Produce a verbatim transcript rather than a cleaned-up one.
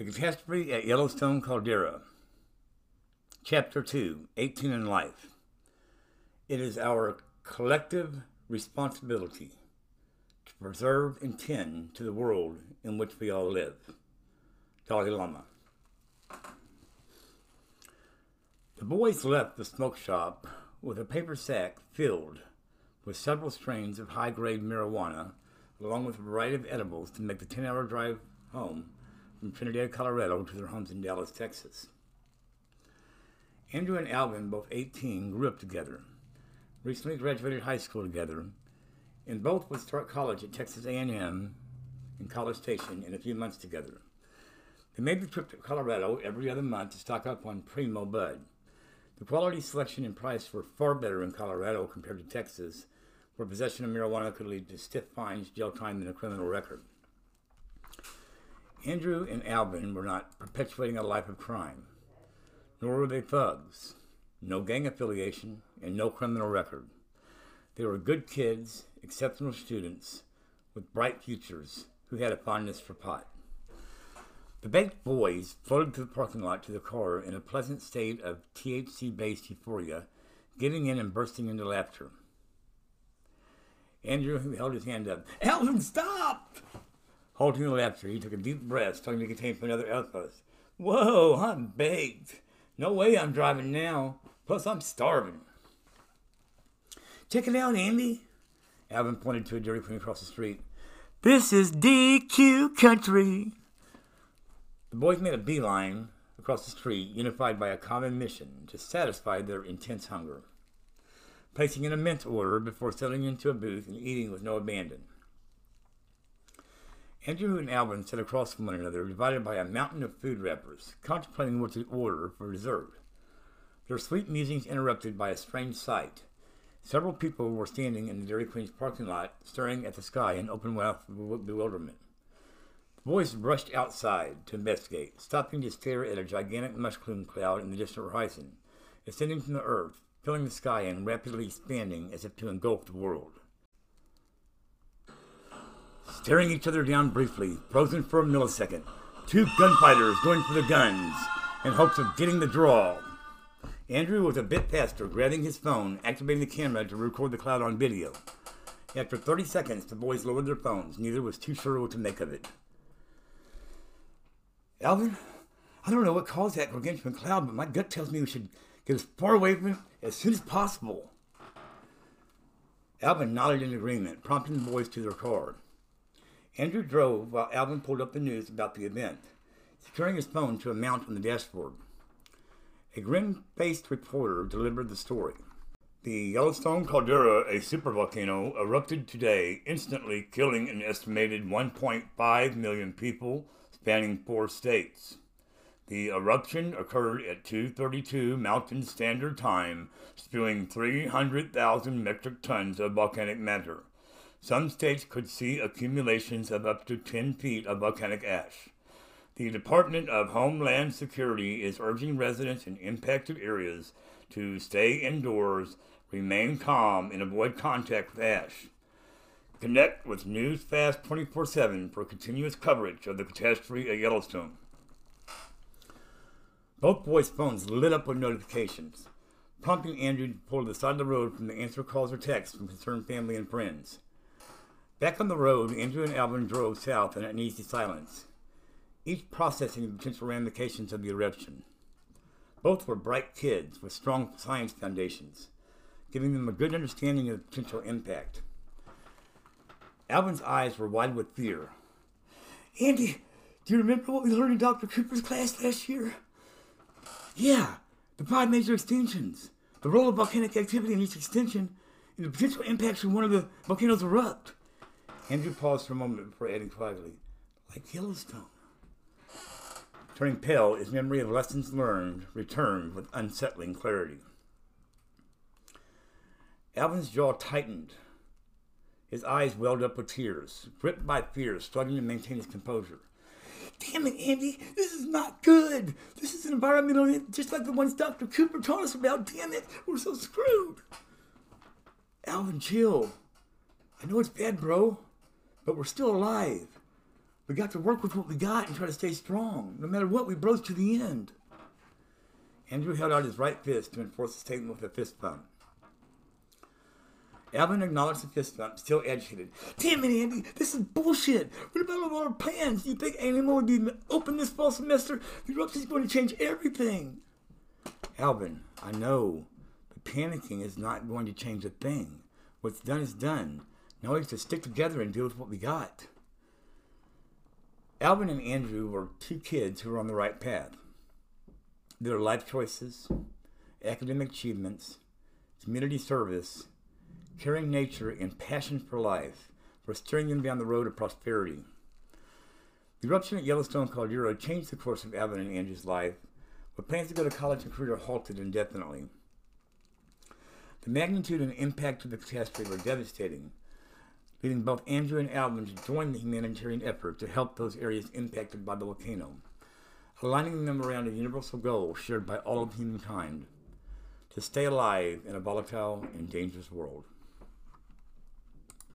The Catastrophe at Yellowstone Caldera. Chapter two, eighteen in Life. It is our collective responsibility to preserve and tend to the world in which we all live. Dalai Lama. The boys left the smoke shop with a paper sack filled with several strains of high-grade marijuana, along with a variety of edibles, to make the ten-hour drive home from Trinidad, Colorado, to their homes in Dallas, Texas. Andrew and Alvin, both eighteen, grew up together, recently graduated high school together, and both would start college at Texas A and M in College Station in a few months together. They made the trip to Colorado every other month to stock up on Primo Bud. The quality, selection, and price were far better in Colorado compared to Texas, where possession of marijuana could lead to stiff fines, jail time, and a criminal record. Andrew and Alvin were not perpetuating a life of crime, nor were they thugs, no gang affiliation, and no criminal record. They were good kids, exceptional students, with bright futures who had a fondness for pot. The baked boys floated to the parking lot to the car in a pleasant state of T H C-based euphoria, getting in and bursting into laughter. Andrew, who held his hand up, "Alvin, stop!" Halting the laughter, he took a deep breath, starting to contain from another outpost. "Whoa, I'm baked. No way I'm driving now. Plus, I'm starving." "Check it out, Andy." Alvin pointed to a Dairy Queen across the street. "This is D Q country." The boys made a beeline across the street, unified by a common mission to satisfy their intense hunger, placing an immense order before settling into a booth and eating with no abandon. Andrew and Alvin sat across from one another, divided by a mountain of food wrappers, contemplating what to order for dessert. Their sweet musings interrupted by a strange sight. Several people were standing in the Dairy Queen's parking lot, staring at the sky in open mouth bewilderment. The boys rushed outside to investigate, stopping to stare at a gigantic mushroom cloud in the distant horizon, ascending from the earth, filling the sky and rapidly expanding as if to engulf the world. Staring each other down briefly, frozen for a millisecond, two gunfighters going for the guns in hopes of getting the draw. Andrew was a bit faster, grabbing his phone, activating the camera to record the cloud on video. After thirty seconds, the boys lowered their phones. Neither was too sure what to make of it. "Alvin, I don't know what caused that gargantuan cloud, but my gut tells me we should get as far away from it as soon as possible." Alvin nodded in agreement, prompting the boys to their car. Andrew drove while Alvin pulled up the news about the event, securing his phone to a mount on the dashboard. A grim-faced reporter delivered the story. "The Yellowstone Caldera, a supervolcano, erupted today, instantly killing an estimated one point five million people, spanning four states. The eruption occurred at two thirty-two Mountain Standard Time, spewing three hundred thousand metric tons of volcanic matter. Some states could see accumulations of up to ten feet of volcanic ash. The Department of Homeland Security is urging residents in impacted areas to stay indoors, remain calm, and avoid contact with ash. Connect with NewsFast twenty-four seven for continuous coverage of the catastrophe at Yellowstone." Both boys' phones lit up with notifications, prompting Andrew to pull to the side of the road from the answer calls or texts from concerned family and friends. Back on the road, Andrew and Alvin drove south in uneasy silence, each processing the potential ramifications of the eruption. Both were bright kids with strong science foundations, giving them a good understanding of the potential impact. Alvin's eyes were wide with fear. "Andy, do you remember what we learned in Doctor Cooper's class last year?" "Yeah, the five major extinctions, the role of volcanic activity in each extinction, and the potential impacts when one of the volcanoes erupt." Andrew paused for a moment before adding quietly, "like Yellowstone." Turning pale, his memory of lessons learned returned with unsettling clarity. Alvin's jaw tightened. His eyes welled up with tears, gripped by fear, struggling to maintain his composure. "Damn it, Andy, this is not good. This is an environmental event just like the ones Doctor Cooper taught us about. Damn it, we're so screwed." "Alvin, chill. I know it's bad, bro. But we're still alive. We got to work with what we got and try to stay strong. No matter what, we broke to the end. Andrew held out his right fist to enforce the statement with a fist bump. Alvin acknowledged the fist bump, still agitated. Damn it, Andy, this is bullshit. What about all our plans? You think A and M would be open this fall semester? Disruption's going to change everything. Alvin, I know, but panicking is not going to change a thing. What's done is done. Now we have to stick together and deal with what we got. Alvin and Andrew were two kids who were on the right path. Their life choices, academic achievements, community service, caring nature, and passion for life were steering them down the road of prosperity. The eruption at Yellowstone Caldera changed the course of Alvin and Andrew's life, but plans to go to college and career halted indefinitely. The magnitude and impact of the catastrophe were devastating, leading both Andrew and Alvin to join the humanitarian effort to help those areas impacted by the volcano, aligning them around a universal goal shared by all of humankind, to stay alive in a volatile and dangerous world.